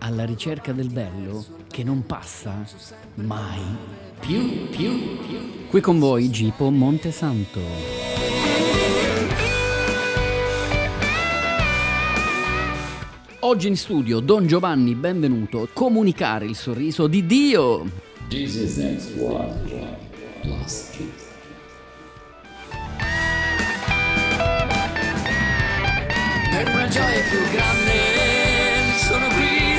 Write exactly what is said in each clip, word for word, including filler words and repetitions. alla ricerca del bello che non passa mai più, più, più. Qui con voi Gipo Montesanto. Oggi in studio Don Giovanni Benvenuto, Comunicare il sorriso di Dio. Jesus next one, plus kids. Per una gioia più grande, sono qui,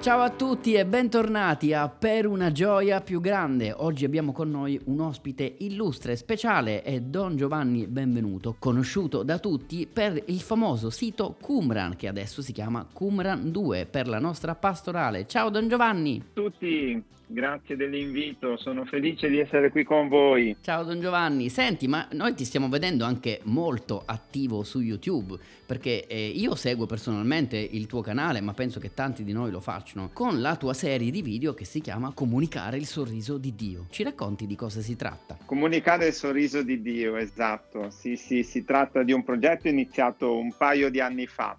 Ciao a tutti e bentornati a Per una gioia più grande. Oggi abbiamo con noi un ospite illustre, speciale, è Don Giovanni Benvenuto, conosciuto da tutti per il famoso sito Qumran, che adesso si chiama Qumran due, per la nostra pastorale. Ciao Don Giovanni! A tutti, grazie dell'invito, sono felice di essere qui con voi. Ciao Don Giovanni, senti, ma noi ti stiamo vedendo anche molto attivo su YouTube, perché eh, io seguo personalmente il tuo canale, ma penso che tanti di noi lo facciano, con la tua serie di video che si chiama Comunicare il sorriso di Dio. Ci racconti di cosa si tratta? Comunicare il sorriso di Dio, esatto. Sì, sì, si tratta di un progetto iniziato un paio di anni fa.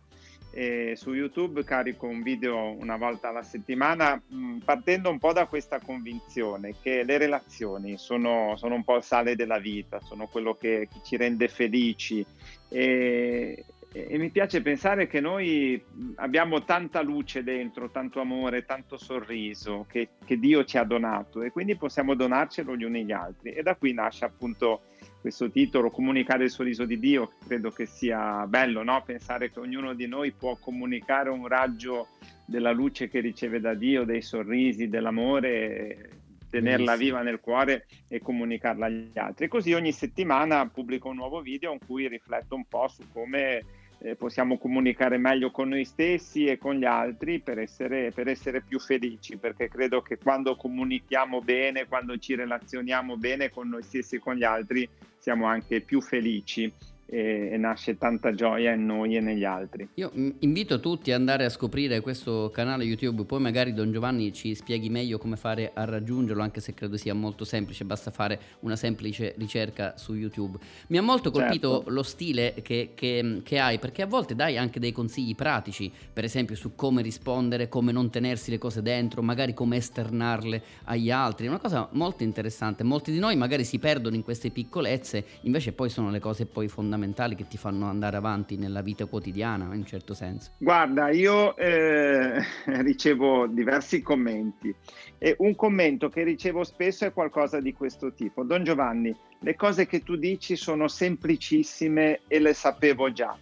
E su YouTube carico un video una volta alla settimana, partendo un po' da questa convinzione che le relazioni sono, sono un po' il sale della vita, sono quello che, che ci rende felici. E... E mi piace pensare che noi abbiamo tanta luce dentro, tanto amore, tanto sorriso che, che Dio ci ha donato, e quindi possiamo donarcelo gli uni agli altri. E da qui nasce appunto questo titolo, Comunicare il sorriso di Dio. Credo che sia bello, no? Pensare che ognuno di noi può comunicare un raggio della luce che riceve da Dio, dei sorrisi, dell'amore, tenerla viva nel cuore e comunicarla agli altri. Così ogni settimana pubblico un nuovo video in cui rifletto un po' su come eh, possiamo comunicare meglio con noi stessi e con gli altri per essere, per essere più felici, perché credo che quando comunichiamo bene, quando ci relazioniamo bene con noi stessi e con gli altri, siamo anche più felici. E nasce tanta gioia in noi e negli altri. Io invito tutti ad andare a scoprire questo canale YouTube, poi magari Don Giovanni ci spieghi meglio come fare a raggiungerlo, anche se credo sia molto semplice, basta fare una semplice ricerca su YouTube. Mi ha molto colpito, certo, lo stile che, che, che hai, perché a volte dai anche dei consigli pratici, per esempio su come rispondere, come non tenersi le cose dentro, magari come esternarle agli altri. È una cosa molto interessante. Molti di noi magari si perdono in queste piccolezze, invece poi sono le cose poi fondamentali che ti fanno andare avanti nella vita quotidiana, in un certo senso. Guarda, io eh, ricevo diversi commenti e un commento che ricevo spesso è qualcosa di questo tipo: Don Giovanni, le cose che tu dici sono semplicissime e le sapevo già,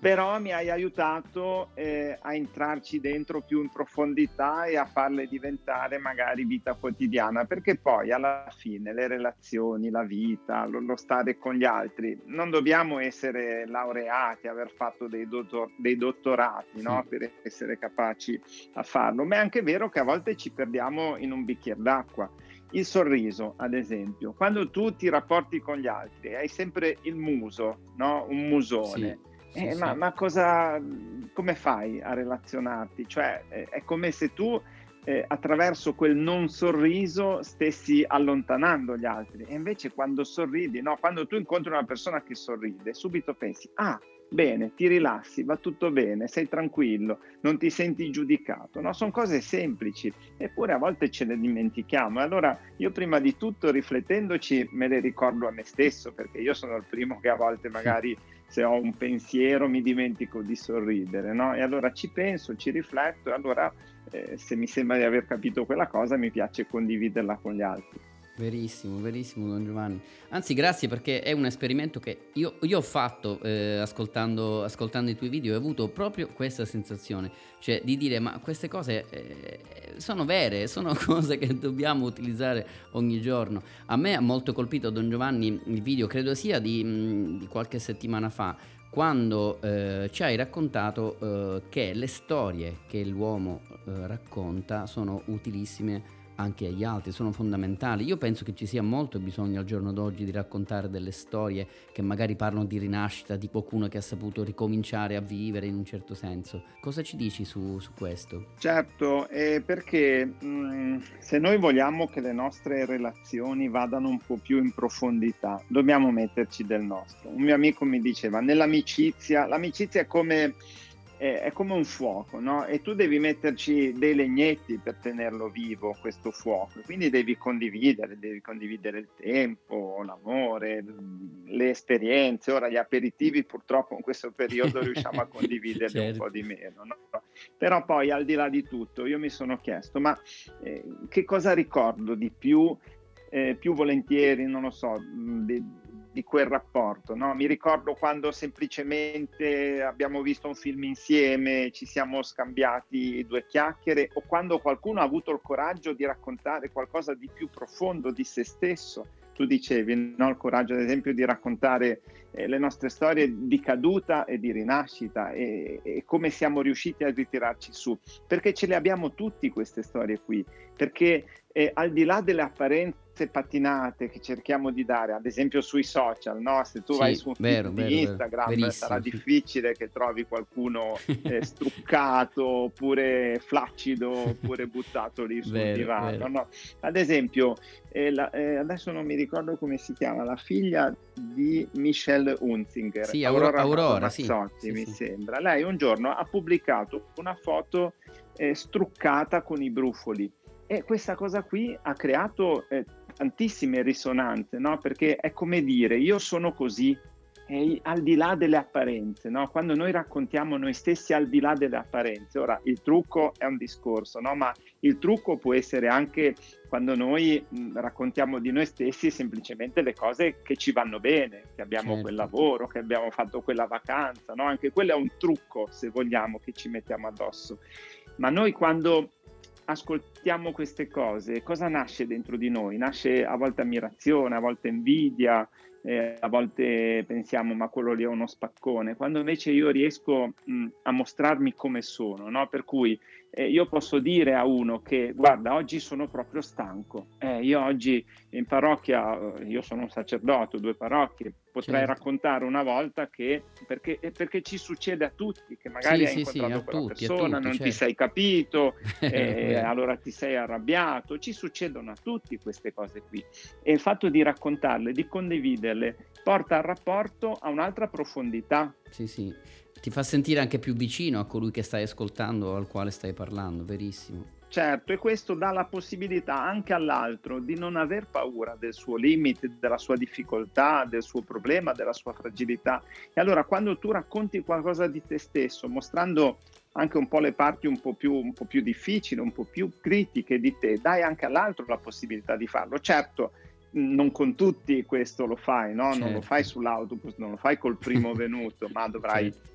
però mi hai aiutato eh, a entrarci dentro più in profondità e a farle diventare magari vita quotidiana, perché poi alla fine le relazioni, la vita, lo, lo stare con gli altri, non dobbiamo essere laureati, aver fatto dei, dottor- dei dottorati, no? Per essere capaci a farlo, ma è anche vero che a volte ci perdiamo in un bicchiere d'acqua. Il sorriso, ad esempio, quando tu ti rapporti con gli altri hai sempre il muso, no? Un musone. Sì. Eh, ma, ma cosa, come fai a relazionarti? Cioè eh, è come se tu eh, attraverso quel non sorriso stessi allontanando gli altri. E invece quando sorridi, no? Quando tu incontri una persona che sorride, subito pensi: ah, bene, ti rilassi, va tutto bene, sei tranquillo, non ti senti giudicato, no? Sono cose semplici, eppure a volte ce le dimentichiamo. E allora io, prima di tutto, riflettendoci, me le ricordo a me stesso, perché io sono il primo che a volte magari se ho un pensiero mi dimentico di sorridere, no? E allora ci penso, ci rifletto, e allora eh, se mi sembra di aver capito quella cosa, mi piace condividerla con gli altri. Verissimo, verissimo Don Giovanni. Anzi, grazie, perché è un esperimento che io, io ho fatto eh, ascoltando, ascoltando i tuoi video, e ho avuto proprio questa sensazione, cioè di dire: ma queste cose eh, sono vere, sono cose che dobbiamo utilizzare ogni giorno. A me ha molto colpito, Don Giovanni, il video, credo sia di, mh, di qualche settimana fa, quando eh, ci hai raccontato eh, che le storie che l'uomo eh, racconta sono utilissime anche agli altri, sono fondamentali. Io penso che ci sia molto bisogno al giorno d'oggi di raccontare delle storie che magari parlano di rinascita, di qualcuno che ha saputo ricominciare a vivere in un certo senso. Cosa ci dici su, su questo? Certo, eh, perché mh, se noi vogliamo che le nostre relazioni vadano un po' più in profondità, dobbiamo metterci del nostro. Un mio amico mi diceva: nell'amicizia, l'amicizia è come... è come un fuoco, no? E tu devi metterci dei legnetti per tenerlo vivo questo fuoco, quindi devi condividere, devi condividere il tempo, l'amore, le esperienze. Ora gli aperitivi purtroppo in questo periodo riusciamo a condividere certo. un po' di meno, no? Però poi, al di là di tutto, io mi sono chiesto: ma eh, che cosa ricordo di più, eh, più volentieri, non lo so, di, di quel rapporto, no? Mi ricordo quando semplicemente abbiamo visto un film insieme, ci siamo scambiati due chiacchiere, o quando qualcuno ha avuto il coraggio di raccontare qualcosa di più profondo di se stesso. Tu dicevi, no? Il coraggio, ad esempio, di raccontare eh, le nostre storie di caduta e di rinascita, e, e come siamo riusciti a ritirarci su, perché ce le abbiamo tutti queste storie qui, perché eh, al di là delle apparenze pattinate che cerchiamo di dare, ad esempio sui social, no? Se tu sì, vai su un vero, feed vero, di Instagram, vero, sarà difficile che trovi qualcuno eh, struccato oppure flaccido oppure buttato lì sul vero, divano, no? Ad esempio eh, la, eh, adesso non mi ricordo come si chiama la figlia di Michelle Hunziker, sì, Aurora, Aurora Ramazzotti, sì, mi sì, sembra, lei un giorno ha pubblicato una foto eh, struccata con i brufoli, e questa cosa qui ha creato eh, tantissime risonanze, no? Perché è come dire: io sono così, e al di là delle apparenze, no? Quando noi raccontiamo noi stessi al di là delle apparenze, ora il trucco è un discorso, no? Ma il trucco può essere anche quando noi mh, raccontiamo di noi stessi semplicemente le cose che ci vanno bene, che abbiamo certo. quel lavoro, che abbiamo fatto quella vacanza, no? Anche quello è un trucco, se vogliamo, che ci mettiamo addosso. Ma noi, quando ascoltiamo queste cose, cosa nasce dentro di noi? Nasce a volte ammirazione, a volte invidia, eh, a volte pensiamo: ma quello lì è uno spaccone. Quando invece io riesco mh, a mostrarmi come sono, no? Per cui eh, io posso dire a uno che: guarda, oggi sono proprio stanco, eh, io oggi in parrocchia, io sono un sacerdote, due parrocchie, potrei certo. raccontare una volta che, perché, perché ci succede a tutti, che magari sì, hai incontrato sì, sì, quella tutti, persona, tutti, non certo. ti sei capito, eh, allora ti sei arrabbiato, ci succedono a tutti queste cose qui, e il fatto di raccontarle, di condividerle, porta al rapporto a un'altra profondità. Sì, sì, ti fa sentire anche più vicino a colui che stai ascoltando, al quale stai parlando, verissimo. Certo, e questo dà la possibilità anche all'altro di non aver paura del suo limite, della sua difficoltà, del suo problema, della sua fragilità. E allora, quando tu racconti qualcosa di te stesso, mostrando anche un po' le parti un po' più, un po' più difficili, un po' più critiche di te, dai anche all'altro la possibilità di farlo. Certo, non con tutti questo lo fai, no? Certo. Non lo fai sull'autobus, non lo fai col primo venuto, ma dovrai... Certo.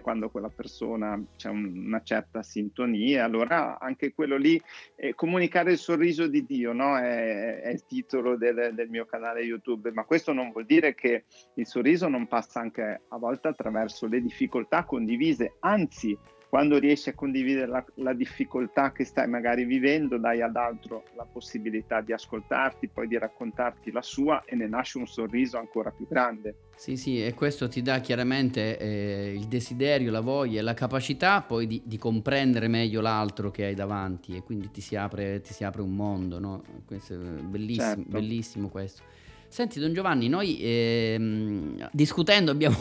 quando quella persona c'è un, una certa sintonia, allora anche quello lì, eh, comunicare il sorriso di Dio, no? è, è il titolo del, del mio canale YouTube, ma questo non vuol dire che il sorriso non passa anche a volte attraverso le difficoltà condivise, anzi, quando riesci a condividere la, la difficoltà che stai magari vivendo, dai ad altro la possibilità di ascoltarti, poi di raccontarti la sua, e ne nasce un sorriso ancora più grande. Sì, sì, e questo ti dà chiaramente eh, il desiderio, la voglia e la capacità poi di, di comprendere meglio l'altro che hai davanti, e quindi ti si apre, ti si apre un mondo, no? Questo è bellissimo, certo. bellissimo questo. Senti Don Giovanni, noi ehm, discutendo abbiamo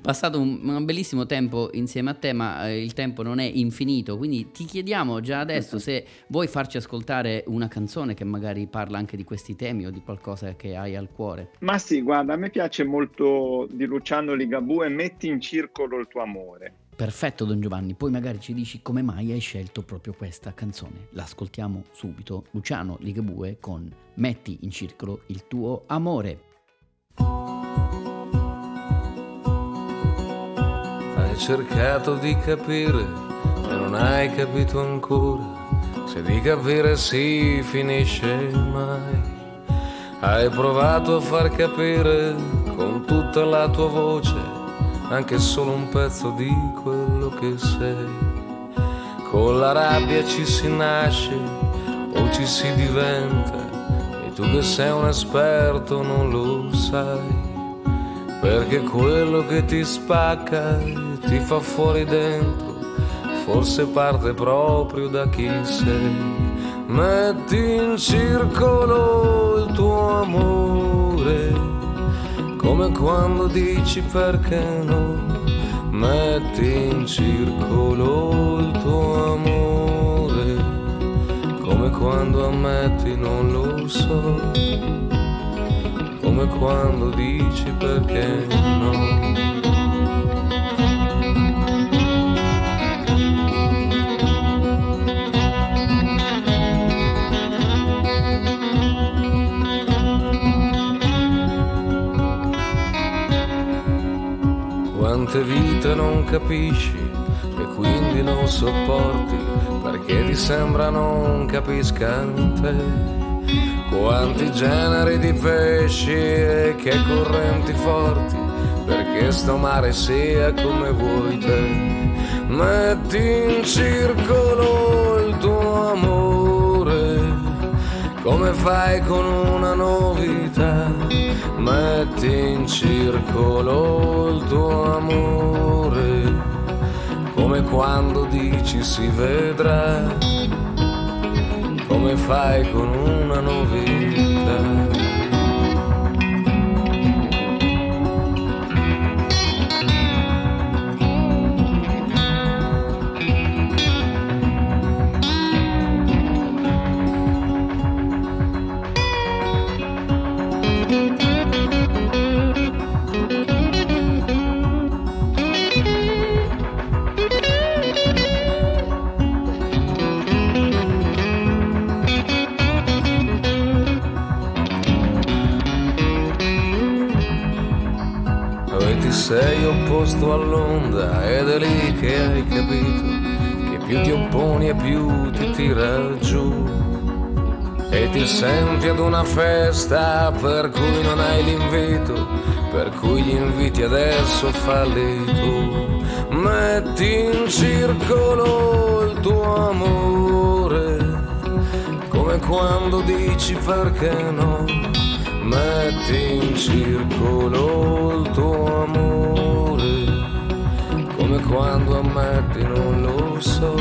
passato un, un bellissimo tempo insieme a te, ma eh, il tempo non è infinito, quindi ti chiediamo già adesso se vuoi farci ascoltare una canzone che magari parla anche di questi temi o di qualcosa che hai al cuore. Ma sì, guarda, a me piace molto di Luciano Ligabue, Metti in circolo il tuo amore. Perfetto Don Giovanni, poi magari ci dici come mai hai scelto proprio questa canzone. L'ascoltiamo subito, Luciano Ligabue con Metti in circolo il tuo amore. Hai cercato di capire, ma non hai capito ancora, se di capire si finisce mai. Hai provato a far capire con tutta la tua voce anche solo un pezzo di quello che sei. Con la rabbia ci si nasce o ci si diventa, e tu che sei un esperto non lo sai, perché quello che ti spacca e ti fa fuori dentro forse parte proprio da chi sei. Metti in circolo il tuo amore, come quando dici perché no. Metti in circolo il tuo amore, come quando ammetti non lo so, come quando dici perché no. Quante vite non capisci e quindi non sopporti, perché ti sembra non capiscano te. Quanti generi di pesci e che correnti forti, perché sto mare sia come vuoi te. Metti in circolo il tuo amore, come fai con una novità. Metti in circolo il tuo amore, come quando dici si vedrà, come fai con una novità. Sei opposto all'onda ed è lì che hai capito che più ti opponi e più ti tira giù, e ti senti ad una festa per cui non hai l'invito, per cui gli inviti adesso falli tu. Metti in circolo il tuo amore, come quando dici perché no. Metti in circolo il tuo amore, come quando ammetti non lo so,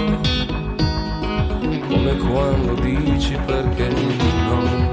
come quando dici perché no.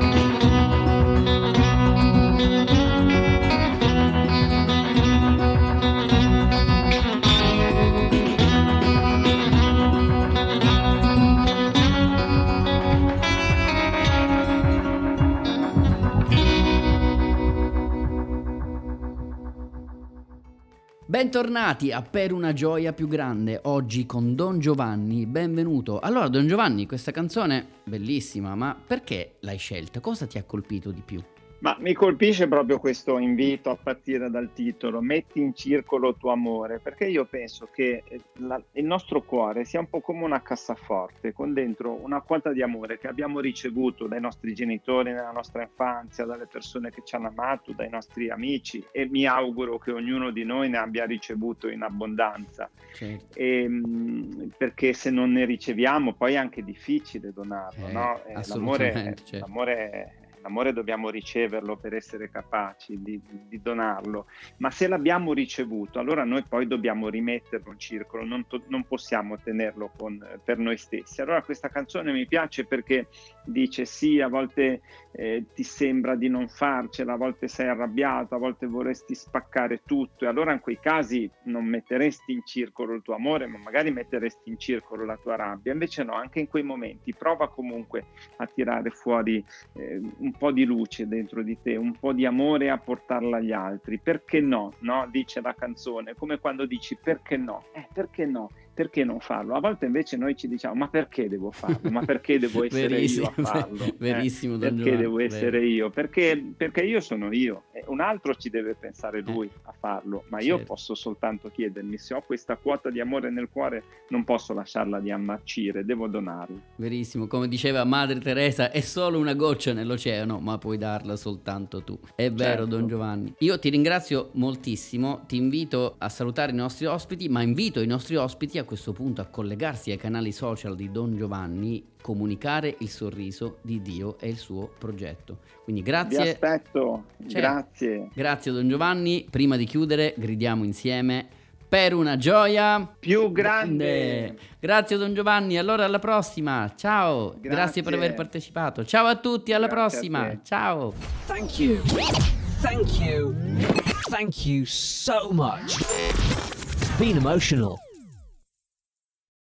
Bentornati a Per una gioia più grande, oggi con Don Giovanni Benvenuto. Allora Don Giovanni, questa canzone bellissima, ma perché l'hai scelta? Cosa ti ha colpito di più? Ma mi colpisce proprio questo invito a partire dal titolo, Metti in circolo il tuo amore, perché io penso che la, il nostro cuore sia un po' come una cassaforte con dentro una quota di amore che abbiamo ricevuto dai nostri genitori nella nostra infanzia, dalle persone che ci hanno amato, dai nostri amici, e mi auguro che ognuno di noi ne abbia ricevuto in abbondanza. Certo. E, perché se non ne riceviamo poi è anche difficile donarlo, eh, no? Eh, l'amore, certo. l'amore L'amore dobbiamo riceverlo per essere capaci di, di donarlo, ma se l'abbiamo ricevuto, allora noi poi dobbiamo rimetterlo in circolo, non, to- non possiamo tenerlo con, per noi stessi. Allora questa canzone mi piace perché dice sì, a volte eh, ti sembra di non farcela, a volte sei arrabbiato, a volte vorresti spaccare tutto, e allora in quei casi non metteresti in circolo il tuo amore, ma magari metteresti in circolo la tua rabbia. Invece no, anche in quei momenti prova comunque a tirare fuori eh, un un po' di luce dentro di te, un po' di amore a portarla agli altri. Perché no? No? Dice la canzone, come quando dici perché no? Eh, perché no? Perché non farlo? A volte invece noi ci diciamo ma perché devo farlo? Ma perché devo essere verissimo, io a farlo? Verissimo, eh? Don Giovanni, perché devo essere vero. io? Perché, perché io sono io. Un altro ci deve pensare lui eh, a farlo, ma certo. io posso soltanto chiedermi, se ho questa quota di amore nel cuore non posso lasciarla di ammarcire, devo donarla. Verissimo, come diceva Madre Teresa, è solo una goccia nell'oceano, ma puoi darla soltanto tu. È vero, certo. Don Giovanni. Io ti ringrazio moltissimo, ti invito a salutare i nostri ospiti, ma invito i nostri ospiti a questo punto a collegarsi ai canali social di Don Giovanni, Comunicare il sorriso di Dio e il suo progetto. Quindi grazie. Vi aspetto, cioè, grazie. Grazie Don Giovanni, prima di chiudere gridiamo insieme per una gioia più grande. Grazie Don Giovanni, allora alla prossima, ciao. Grazie, grazie per aver partecipato, ciao a tutti, alla grazie prossima, ciao. Thank you, thank you, thank you so much. It's been emotional.